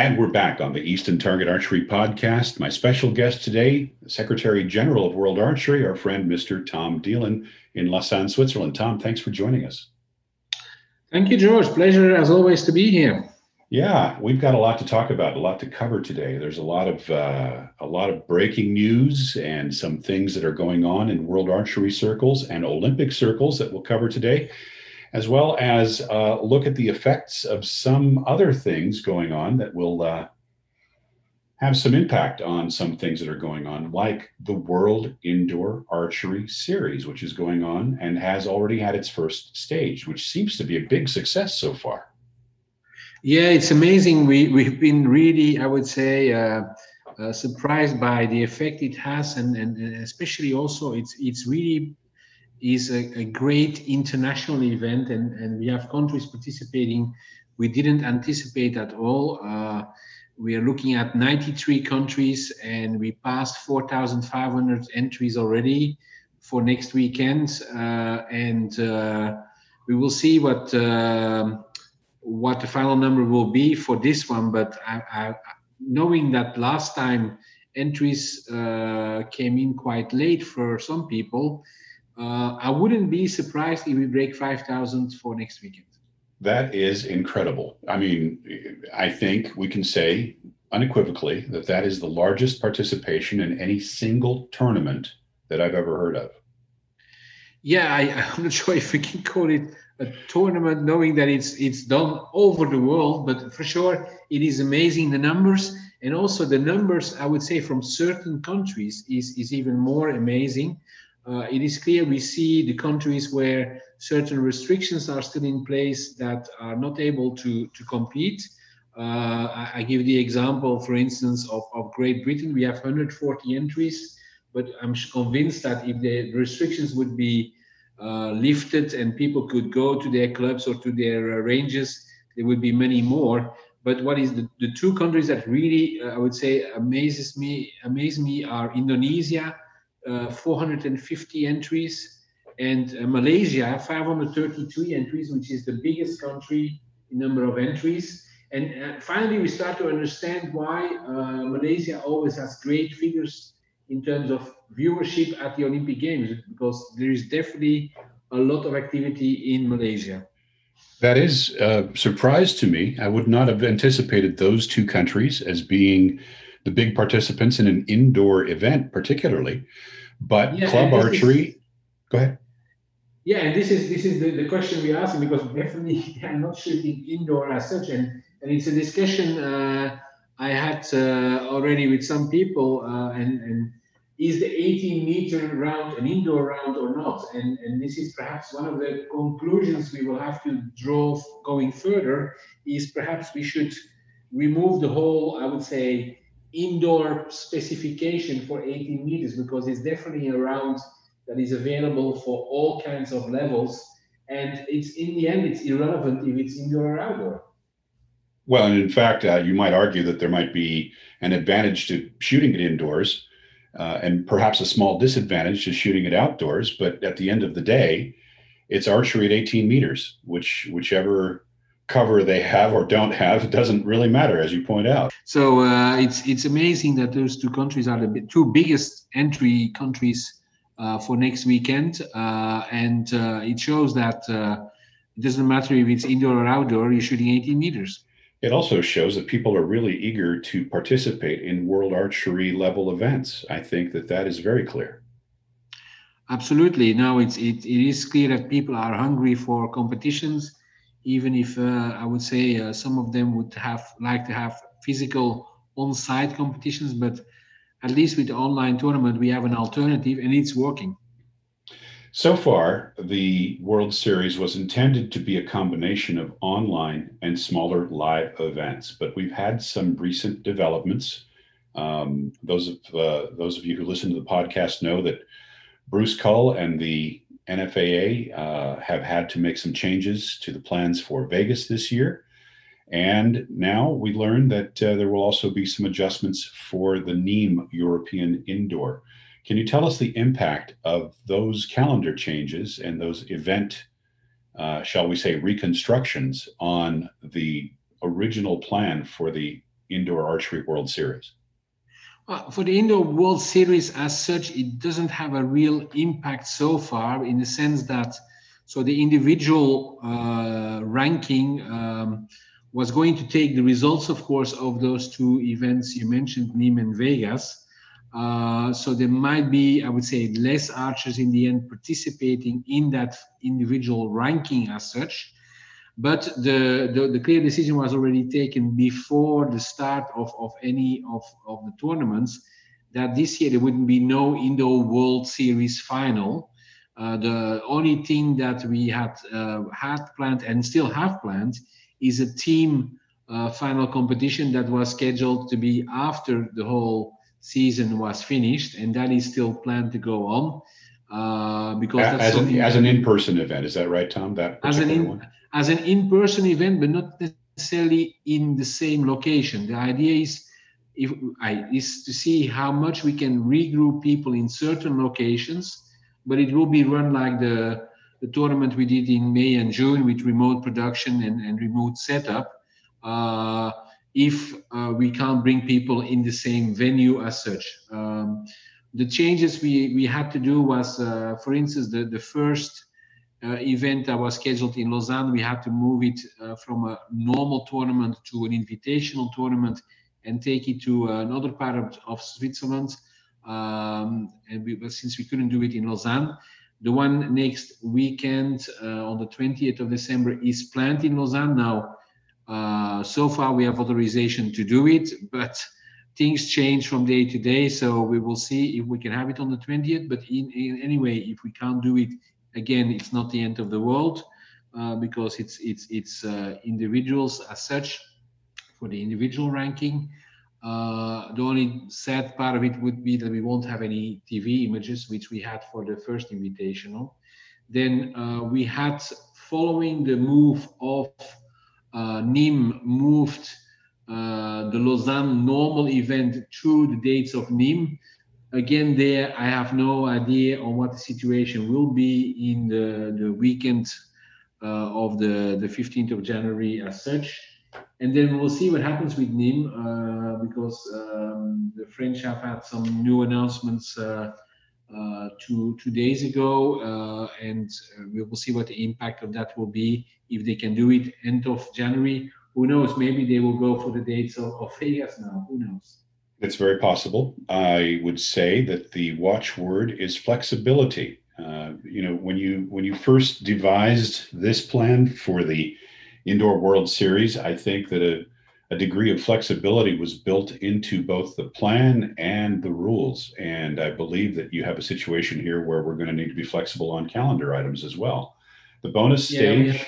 And we're back on the Easton Target Archery podcast. My special guest today, the Secretary General of World Archery, our friend, Mr. Tom Dielen in Lausanne, Switzerland. Tom, thanks for joining us. Thank you, George. Pleasure, as always, to be here. Yeah, we've got a lot to talk about, a lot to cover today. There's a lot of breaking news and some things that are going on in world archery circles and Olympic circles that we'll cover today, as well as look at the effects of some other things going on that will have some impact on some things that are going on, like the World Indoor Archery Series, which is going on and has already had its first stage, which seems to be a big success so far. Yeah, it's amazing. We've been really, I would say, surprised by the effect it has, and especially also it's really is a great international event, and we have countries participating we didn't anticipate at all. We are looking at 93 countries, and we passed 4,500 entries already for next weekend, and we will see what the final number will be for this one. But I, knowing that last time entries came in quite late for some people, I wouldn't be surprised if we break 5,000 for next weekend. That is incredible. I mean, I think we can say unequivocally that that is the largest participation in any single tournament that I've ever heard of. Yeah, I'm not sure if we can call it a tournament, knowing that it's done over the world, but for sure it is amazing, the numbers. And also the numbers, I would say, from certain countries is even more amazing. It is clear we see the countries where certain restrictions are still in place that are not able to compete. I give the example, for instance, of Great Britain. We have 140 entries, but I'm convinced that if the restrictions would be lifted and people could go to their clubs or to their ranges, there would be many more. But what is the two countries that really, I would say, amaze me are Indonesia, 450 entries, and Malaysia, 533 entries, which is the biggest country in number of entries. And finally, we start to understand why Malaysia always has great figures in terms of viewership at the Olympic Games, because there is definitely a lot of activity in Malaysia. That is a surprise to me. I would not have anticipated those two countries as being the big participants in an indoor event particularly, but yeah, club archery, go ahead. Yeah, and this is the question we're asking, because definitely I'm not shooting indoor as such, and it's a discussion I had already with some people, and is the 18 meter round an indoor round or not? And this is perhaps one of the conclusions we will have to draw going further, is perhaps we should remove the whole, I would say, indoor specification for 18 meters, because it's definitely a round that is available for all kinds of levels, and it's in the end it's irrelevant if it's indoor or outdoor. Well, and in fact, you might argue that there might be an advantage to shooting it indoors, and perhaps a small disadvantage to shooting it outdoors. But at the end of the day, it's archery at 18 meters, whichever cover they have or don't have, it doesn't really matter, as you point out. So it's amazing that those two countries are the two biggest entry countries for next weekend, and it shows that it doesn't matter if it's indoor or outdoor, you're shooting 18 meters. It also shows that people are really eager to participate in world archery level events. I think that is very clear. Absolutely. Now it is clear that people are hungry for competitions, even if I would say some of them would like to have physical on-site competitions, but at least with the online tournament, we have an alternative, and it's working. So far, the World Series was intended to be a combination of online and smaller live events, but we've had some recent developments. Those of you who listen to the podcast know that Bruce Cull and the NFAA have had to make some changes to the plans for Vegas this year. And now we learned that there will also be some adjustments for the Nîmes European Indoor. Can you tell us the impact of those calendar changes and those event, shall we say, reconstructions on the original plan for the Indoor Archery World Series? For the Indoor World Series as such, it doesn't have a real impact so far, in the sense that, so the individual ranking was going to take the results, of course, of those two events you mentioned, Nîmes and Vegas. So there might be, I would say, less archers in the end participating in that individual ranking as such. But the clear decision was already taken before the start of any of the tournaments that this year there wouldn't be no Indoor World Series final. The only thing that we had had planned and still have planned is a team final competition that was scheduled to be after the whole season was finished, and that is still planned to go on. Because that's as an in-person event, is that right, Tom? That as an in-person event, but not necessarily in the same location. The idea is to see how much we can regroup people in certain locations, but it will be run like the tournament we did in May and June with remote production and remote setup, if we can't bring people in the same venue as such. The changes we had to do was, for instance, the first event that was scheduled in Lausanne, we had to move it from a normal tournament to an invitational tournament and take it to another part of Switzerland. But since we couldn't do it in Lausanne, the one next weekend on the 20th of December is planned in Lausanne. Now, so far we have authorization to do it, but things change from day to day. So we will see if we can have it on the 20th, but in any way, if we can't do it again, it's not the end of the world, because it's individuals as such for the individual ranking. The only sad part of it would be that we won't have any TV images, which we had for the first invitational. Then we had, following the move of Nîmes, moved the Lausanne normal event to the dates of Nîmes. Again, there I have no idea on what the situation will be in the weekend of the 15th of January as such. And then we'll see what happens with Nîmes, because the French have had some new announcements two days ago, and we will see what the impact of that will be. If they can do it end of January, who knows? Maybe they will go for the dates of Vegas now, who knows? It's very possible. I would say that the watchword is flexibility. You know, when you first devised this plan for the Indoor World Series, I think that a degree of flexibility was built into both the plan and the rules. And I believe that you have a situation here where we're going to need to be flexible on calendar items as well. The bonus stage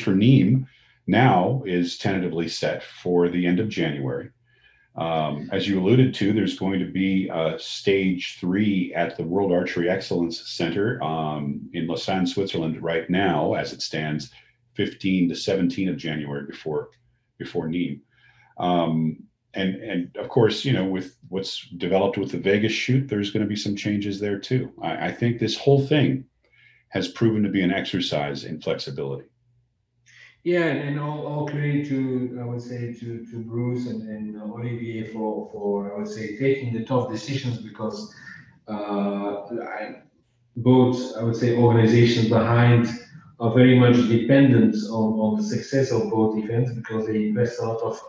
for Nîmes now is tentatively set for the end of January. As you alluded to, there's going to be stage 3 at the World Archery Excellence Center in Lausanne, Switzerland right now, as it stands, 15 to 17 of January before Nîmes. And of course, you know, with what's developed with the Vegas shoot, there's going to be some changes there too. I think this whole thing has proven to be an exercise in flexibility. Yeah, and all credit to, I would say, to Bruce and Olivier for, I would say, taking the tough decisions, because both, I would say, organizations behind are very much dependent on the success of both events, because they invest a lot of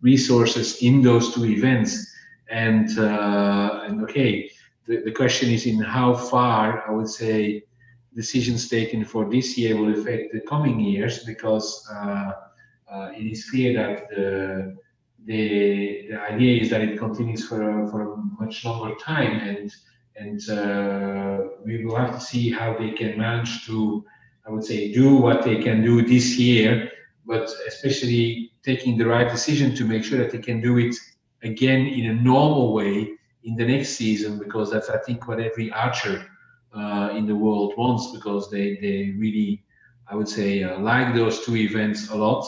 resources in those two events. And okay, the question is in how far, I would say, decisions taken for this year will affect the coming years, because it is clear that the idea is that it continues for a much longer time, and we will have to see how they can manage to, I would say, do what they can do this year, but especially taking the right decision to make sure that they can do it again in a normal way in the next season, because that's, I think, what every archer in the world wants, because they really, I would say, like those two events a lot.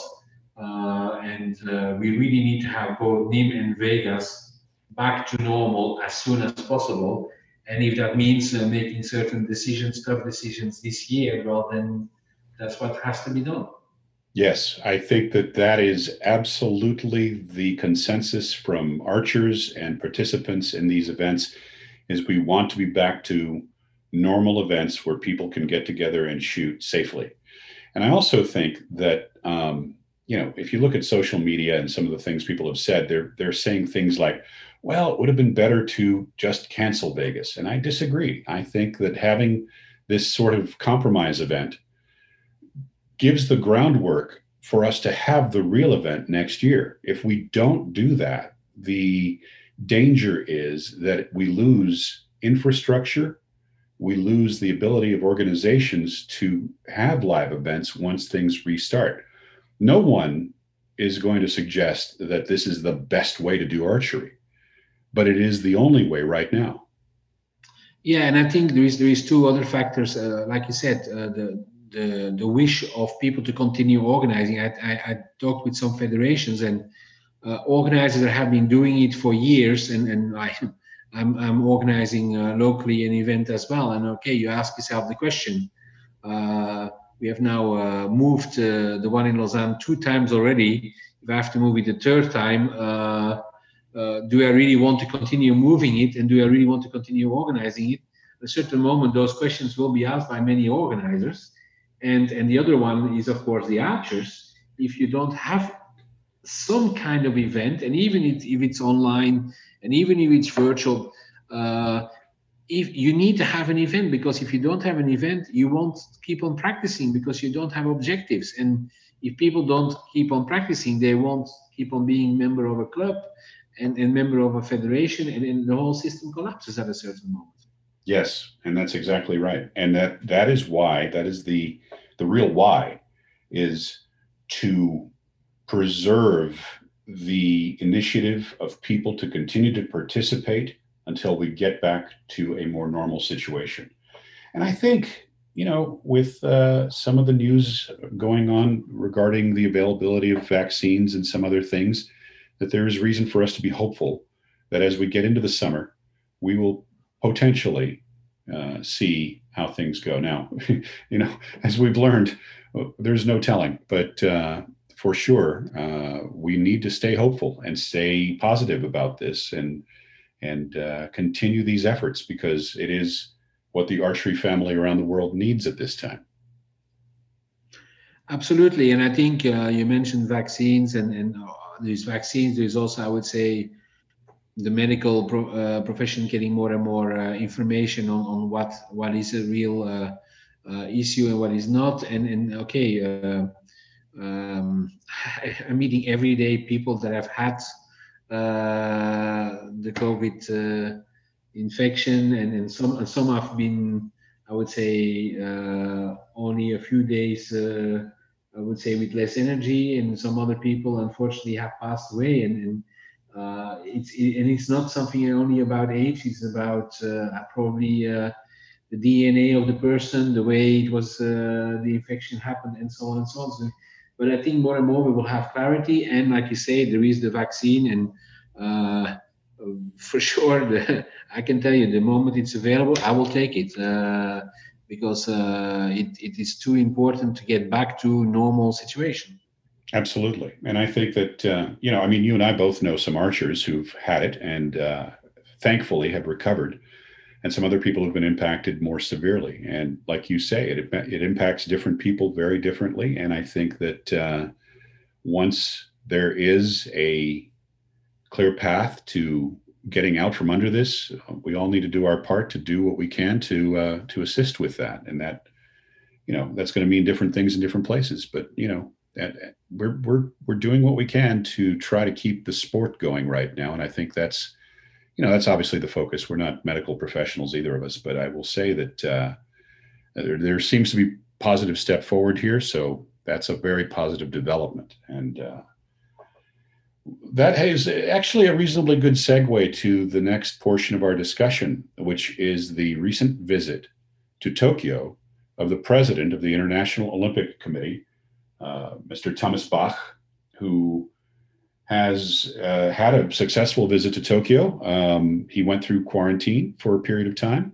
And we really need to have both Nîmes and Vegas back to normal as soon as possible. And if that means making certain decisions, tough decisions this year, well, then that's what has to be done. Yes, I think that that is absolutely the consensus from archers and participants in these events, is we want to be back to normal events where people can get together and shoot safely. And I also think that, you know, if you look at social media and some of the things people have said, they're saying things like, well, it would have been better to just cancel Vegas. And I disagree. I think that having this sort of compromise event gives the groundwork for us to have the real event next year. If we don't do that, the danger is that we lose infrastructure, we lose the ability of organizations to have live events once things restart. No one is going to suggest that this is the best way to do archery, but it is the only way right now. Yeah, and I think there is two other factors, like you said, the wish of people to continue organizing. I talked with some federations, and organizers that have been doing it for years, and I'm organizing locally an event as well. And okay, you ask yourself the question. We have now moved the one in Lausanne 2 times already. If I have to move it the 3rd time, do I really want to continue moving it, and do I really want to continue organizing it? At a certain moment, those questions will be asked by many organizers. And the other one is, of course, the archers. If you don't have some kind of event, and even if it's online, and even if it's virtual, if you need to have an event, because if you don't have an event, you won't keep on practicing, because you don't have objectives. And if people don't keep on practicing, they won't keep on being member of a club and member of a federation, and the whole system collapses at a certain moment. Yes, and that's exactly right. And that is why, that is the real why, is to preserve the initiative of people to continue to participate until we get back to a more normal situation. And I think, you know, with some of the news going on regarding the availability of vaccines and some other things, that there is reason for us to be hopeful that as we get into the summer, we will potentially see how things go. Now, you know, as we've learned, there's no telling, but for sure, we need to stay hopeful and stay positive about this, and continue these efforts, because it is what the archery family around the world needs at this time. Absolutely, and I think you mentioned vaccines, and these vaccines. There's also, I would say, the medical profession getting more and more information on what is a real issue and what is not, and okay. I'm meeting every day people that have had the COVID infection, and some have been, I would say, only a few days, I would say, with less energy, and some other people unfortunately have passed away, and it's not something only about age. It's about probably the DNA of the person, the way it was, the infection happened, and so on and so on. So, but I think more and more we will have clarity. And like you say, there is the vaccine. And for sure, I can tell you, the moment it's available, I will take it. Because it is too important to get back to normal situation. Absolutely. And I think that, you know, I mean, you and I both know some archers who've had it and thankfully have recovered. And some other people have been impacted more severely. And like you say, it impacts different people very differently. And I think that once there is a clear path to getting out from under this, we all need to do our part to do what we can to assist with that. And that, you know, that's going to mean different things in different places. But, you know, we're doing what we can to try to keep the sport going right now. And I think that's, you know, that's obviously the focus. We're not medical professionals, either of us, but I will say that there seems to be positive step forward here. So that's a very positive development. And that is actually a reasonably good segue to the next portion of our discussion, which is the recent visit to Tokyo of the president of the International Olympic Committee, Mr. Thomas Bach, who has had a successful visit to Tokyo. He went through quarantine for a period of time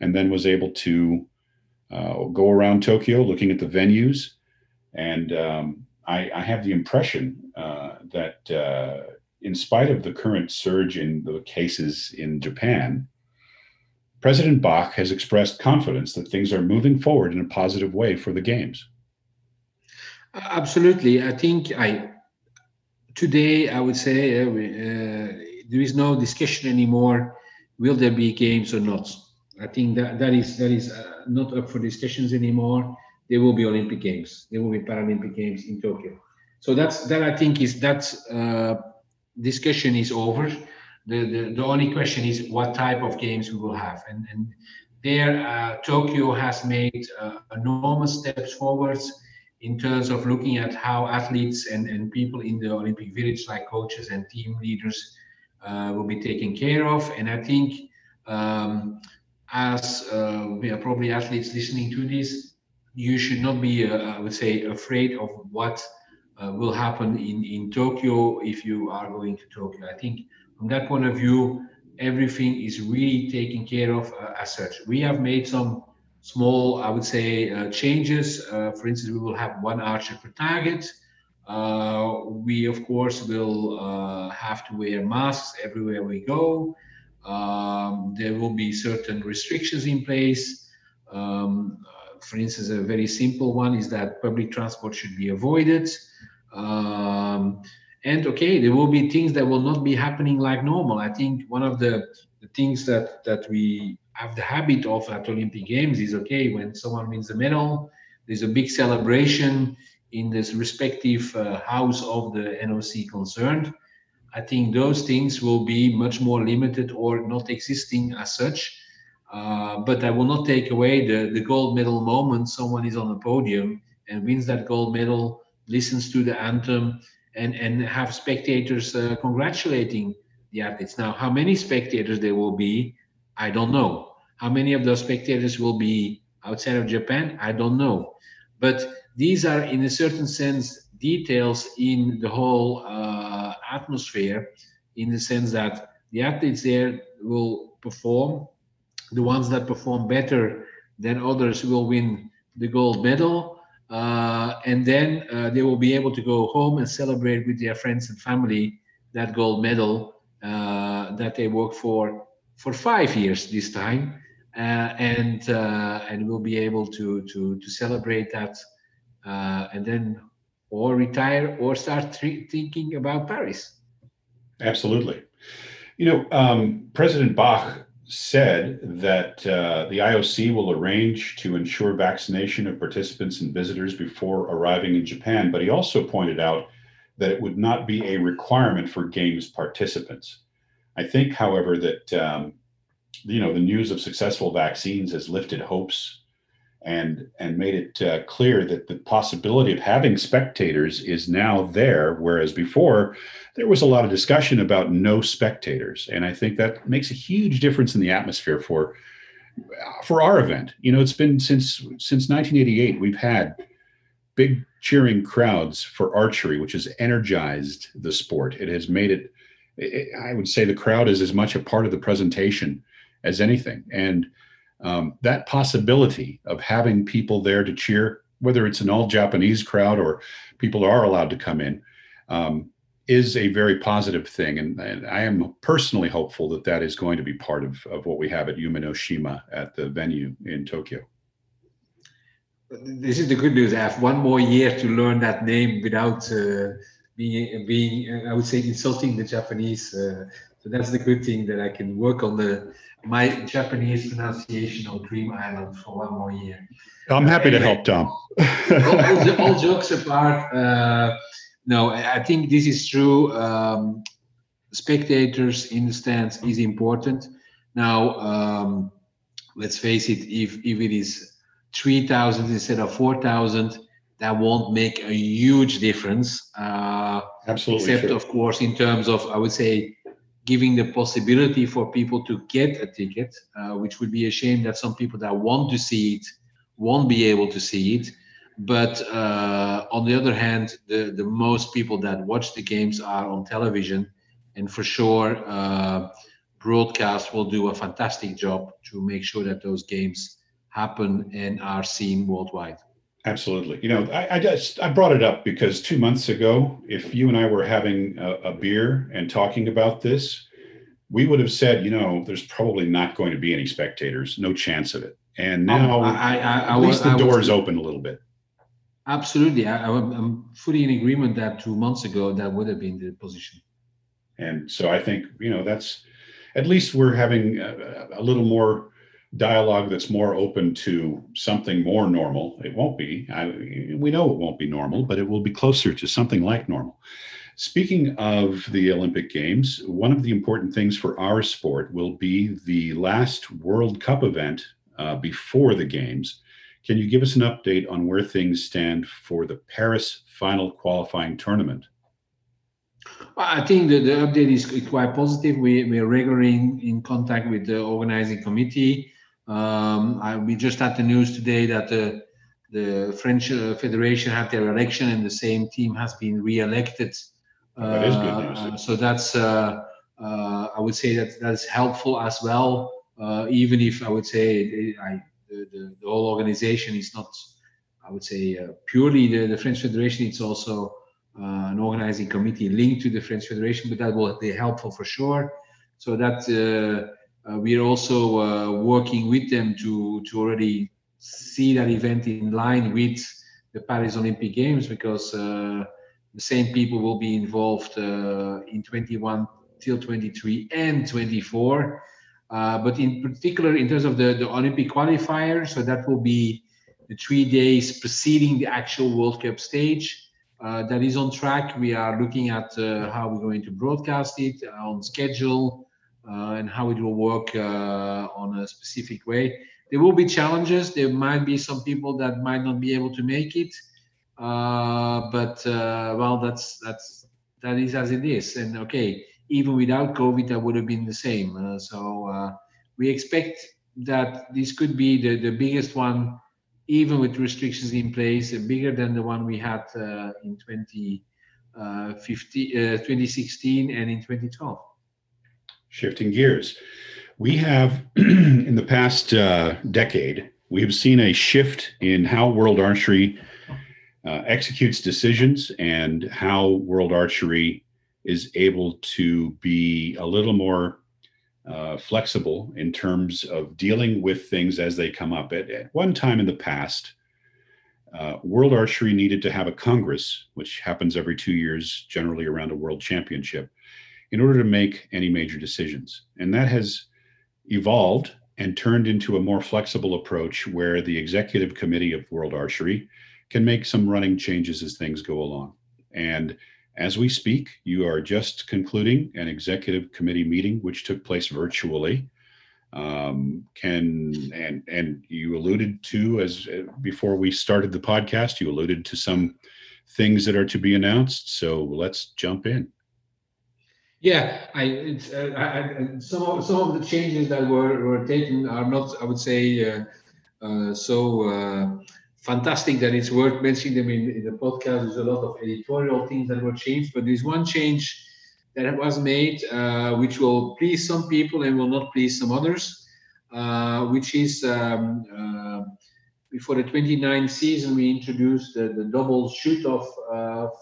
and then was able to go around Tokyo looking at the venues and I have the impression that in spite of the current surge in the cases in Japan, President Bach has expressed confidence that things are moving forward in a positive way for the Games. Absolutely. I think today I would say there is no discussion anymore. Will there be games or not? I think that is not up for discussions anymore. There will be Olympic Games. There will be Paralympic Games in Tokyo. So that I think is that discussion is over. The only question is what type of games we will have. And there, Tokyo has made enormous steps forwards in terms of looking at how athletes and people in the Olympic Village, like coaches and team leaders, will be taken care of. And I think as we are probably athletes listening to this, you should not be, I would say, afraid of what will happen in Tokyo if you are going to Tokyo. I think from that point of view, everything is really taken care of as such. We have made some small, I would say, changes. For instance, we will have one archer per target. We, of course, will have to wear masks everywhere we go. There will be certain restrictions in place. For instance, a very simple one is that public transport should be avoided. And okay, there will be things that will not be happening like normal. I think one of the things that we have the habit of at Olympic Games is, okay, when someone wins a medal, there's a big celebration in this respective house of the NOC concerned. I think those things will be much more limited or not existing as such. But that will not take away the gold medal moment. Someone is on the podium and wins that gold medal, listens to the anthem, and have spectators congratulating the athletes. Now, how many spectators there will be, I don't know. How many of those spectators will be outside of Japan, I don't know. But these are, in a certain sense, details in the whole atmosphere, in the sense that the athletes there will perform. The ones that perform better than others will win the gold medal. And then they will be able to go home and celebrate with their friends and family that gold medal that they worked for 5 years this time, and will be able to celebrate that, and then or retire or start thinking about Paris. Absolutely. You know, President Bach said that the IOC will arrange to ensure vaccination of participants and visitors before arriving in Japan, but he also pointed out that it would not be a requirement for Games participants. I think, however, that you know, the news of successful vaccines has lifted hopes and made it clear that the possibility of having spectators is now there, whereas before there was a lot of discussion about no spectators. And I think that makes a huge difference in the atmosphere for our event. You know, it's been since 1988, we've had big cheering crowds for archery, which has energized the sport. It has made it I would say the crowd is as much a part of the presentation as anything. And that possibility of having people there to cheer, whether it's an all Japanese crowd or people are allowed to come in, is a very positive thing. And I am personally hopeful that is going to be part of what we have at Yuminoshima at the venue in Tokyo. This is the good news. I have one more year to learn that name without being I would say, insulting the Japanese. So that's the good thing, that I can work on my Japanese pronunciation of Dream Island for one more year. I'm happy to help, Tom. all jokes apart, no, I think this is true. Spectators in the stands is important. Now, let's face it, if it is 3,000 instead of 4,000, that won't make a huge difference. Absolutely. Except, of course, in terms of, I would say, giving the possibility for people to get a ticket, which would be a shame that some people that want to see it won't be able to see it. But on the other hand, the most people that watch the games are on television, and for sure, broadcast will do a fantastic job to make sure that those games happen and are seen worldwide. Absolutely. You know, I brought it up because 2 months ago, if you and I were having a beer and talking about this, we would have said, you know, there's probably not going to be any spectators, no chance of it. And now at least the door's open a little bit. Absolutely. I'm fully in agreement that 2 months ago, that would have been the position. And so I think, you know, that's, at least we're having a little more dialogue that's more open to something more normal. It won't be, we know it won't be normal, but it will be closer to something like normal. Speaking of the Olympic Games, one of the important things for our sport will be the last World Cup event before the Games. Can you give us an update on where things stand for the Paris final qualifying tournament? I think the update is quite positive. We're regularly in contact with the organizing committee. We just had the news today that the French Federation had their election and the same team has been re-elected. That is good news. So that's, I would say that's helpful as well, even if I would say the whole organization is not, I would say, purely the French Federation. It's also an organizing committee linked to the French Federation, but that will be helpful for sure. So that we are also working with them to already see that event in line with the Paris Olympic Games, because the same people will be involved in 21 till 23 and 24. But in particular, in terms of the Olympic qualifier, so that will be the 3 days preceding the actual World Cup stage. That is on track. We are looking at how we're going to broadcast it on schedule and how it will work on a specific way. There will be challenges. There might be some people that might not be able to make it, but well, that is as it is. And okay, even without COVID, that would have been the same. So we expect that this could be the biggest one, even with restrictions in place, bigger than the one we had in 2016 and in 2012. Shifting gears. We have, in the past decade, we have seen a shift in how World Archery executes decisions and how World Archery is able to be a little more flexible in terms of dealing with things as they come up. At one time in the past, World Archery needed to have a Congress, which happens every 2 years, generally around a world championship, in order to make any major decisions. And that has evolved and turned into a more flexible approach where the executive committee of World Archery can make some running changes as things go along. And as we speak, you are just concluding an executive committee meeting, which took place virtually. And you alluded to, as before we started the podcast, you alluded to some things that are to be announced. So let's jump in. Yeah, some of the changes that were taken are not, I would say, fantastic that it's worth mentioning them in the podcast. There's a lot of editorial things that were changed, but there's one change that was made, which will please some people and will not please some others, which is before the 29th season, we introduced the double shoot-off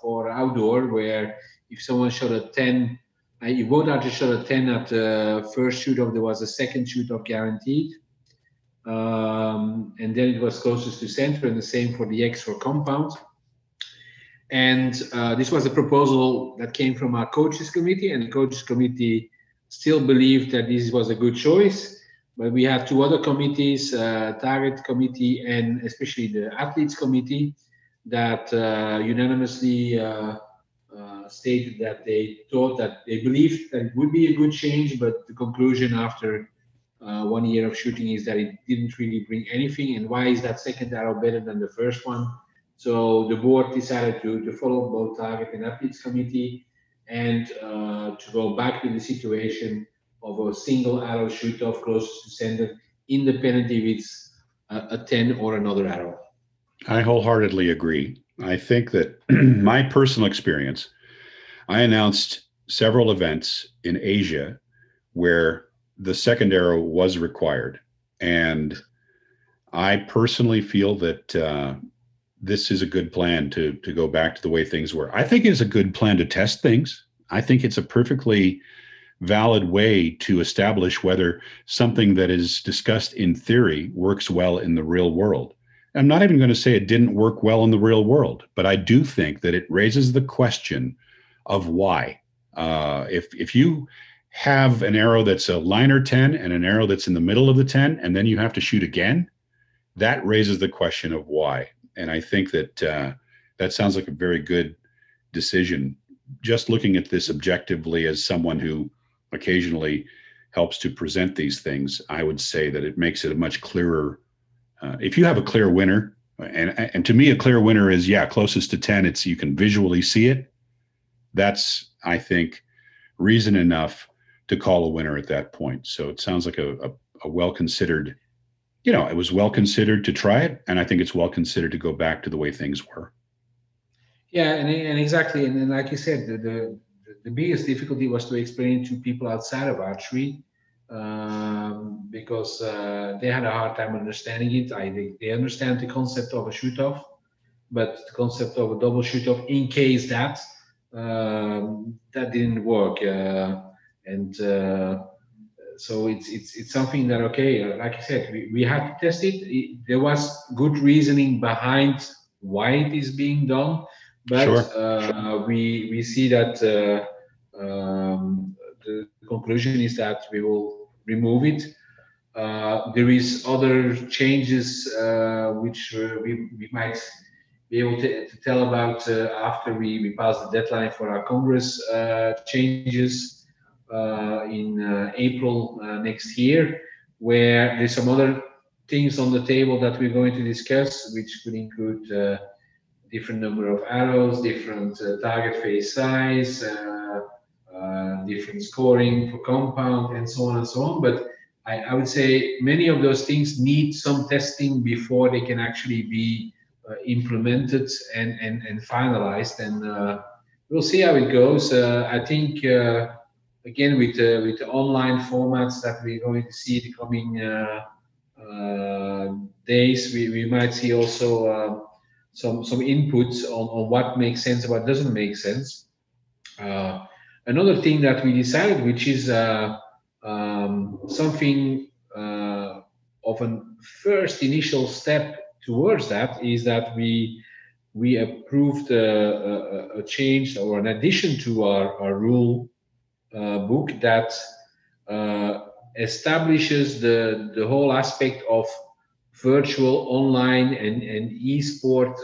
for outdoor, where if someone shot a 10, you both had to shot a 10 at the first shoot-off, there was a second shoot-off guaranteed. And then it was closest to center, and the same for the X for compound. And this was a proposal that came from our coaches committee, and the coaches committee still believed that this was a good choice. But we have two other committees, target committee and especially the athletes committee, that unanimously stated that they thought that they believed that it would be a good change, but the conclusion after 1 year of shooting is that it didn't really bring anything. And why is that second arrow better than the first one? So the board decided to follow both target and athletes committee and to go back to the situation of a single arrow shoot off closest to center, independent if it's a 10 or another arrow. I wholeheartedly agree. I think that my personal experience, I announced several events in Asia where the second arrow was required. And I personally feel that this is a good plan to go back to the way things were. I think it's a good plan to test things. I think it's a perfectly valid way to establish whether something that is discussed in theory works well in the real world. I'm not even going to say it didn't work well in the real world, but I do think that it raises the question of why. If you have an arrow that's a liner 10 and an arrow that's in the middle of the 10, and then you have to shoot again, that raises the question of why. And I think that that sounds like a very good decision. Just looking at this objectively as someone who occasionally helps to present these things, I would say that it makes it a much clearer. If you have a clear winner, and to me, a clear winner is, yeah, closest to 10, it's you can visually see it. That's, I think, reason enough to call a winner at that point. So it sounds like a well-considered, you know, it was well-considered to try it, and I think it's well-considered to go back to the way things were. Yeah, and exactly. And like you said, the biggest difficulty was to explain to people outside of archery, because they had a hard time understanding it. They understand the concept of a shoot-off, but the concept of a double shoot-off in case that, that didn't work. So it's something that, okay, like I said, we had to test it. There was good reasoning behind why it is being done, but sure. We see that the conclusion is that we will remove it. There is other changes which we might be able to tell about after we pass the deadline for our Congress changes in April next year, where there's some other things on the table that we're going to discuss, which could include different number of arrows, different target face size, different scoring for compound, and so on and so on. But I would say many of those things need some testing before they can actually be implemented and finalized. And we'll see how it goes. I think again with the online formats that we're going to see the coming days, we might see also some inputs on what makes sense and what doesn't make sense. Another thing that we decided, which is something of a first initial step towards that, is that we approved a change or an addition to our rule book that establishes the whole aspect of virtual, online, and e-sport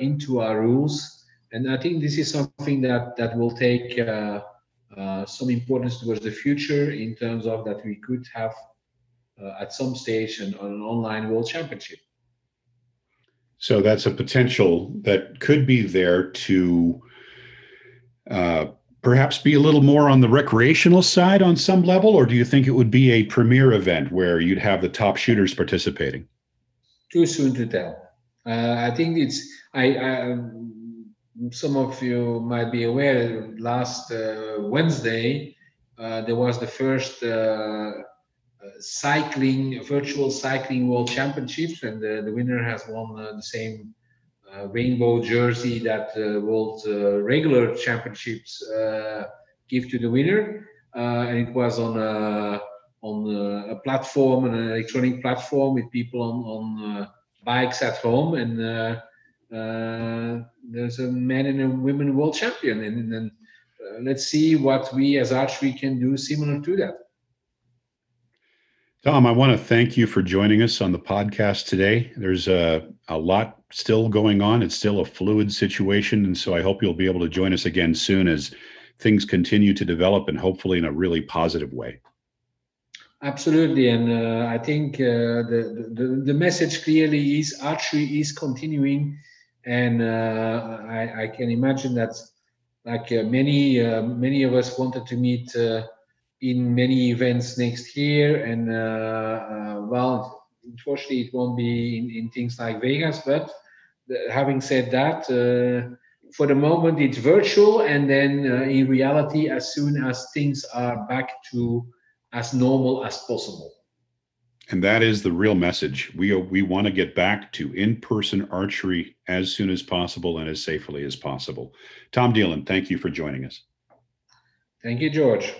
into our rules. And I think this is something that will take some importance towards the future, in terms of that we could have at some stage an online world championship. So that's a potential that could be there to perhaps be a little more on the recreational side on some level, or do you think it would be a premier event where you'd have the top shooters participating? Too soon to tell. I think it's, some of you might be aware, last Wednesday, there was the first virtual cycling world championships, and the winner has won the same rainbow jersey that world regular championships give to the winner. And it was on a platform, an electronic platform, with people on bikes at home, and there's a men and a women world champion, and let's see what we as archery can do similar to that. Tom, I want to thank you for joining us on the podcast today. There's a lot still going on. It's still a fluid situation, and so I hope you'll be able to join us again soon as things continue to develop, and hopefully in a really positive way. Absolutely, and I think the message clearly is archery is continuing, and I can imagine that, like many of us wanted to meet in many events next year, and well, unfortunately it won't be in things like Vegas, but having said that, for the moment it's virtual, and then in reality, as soon as things are back to as normal as possible. And that is the real message. We want to get back to in-person archery as soon as possible and as safely as possible. Tom Dielen, thank you for joining us. Thank you, George.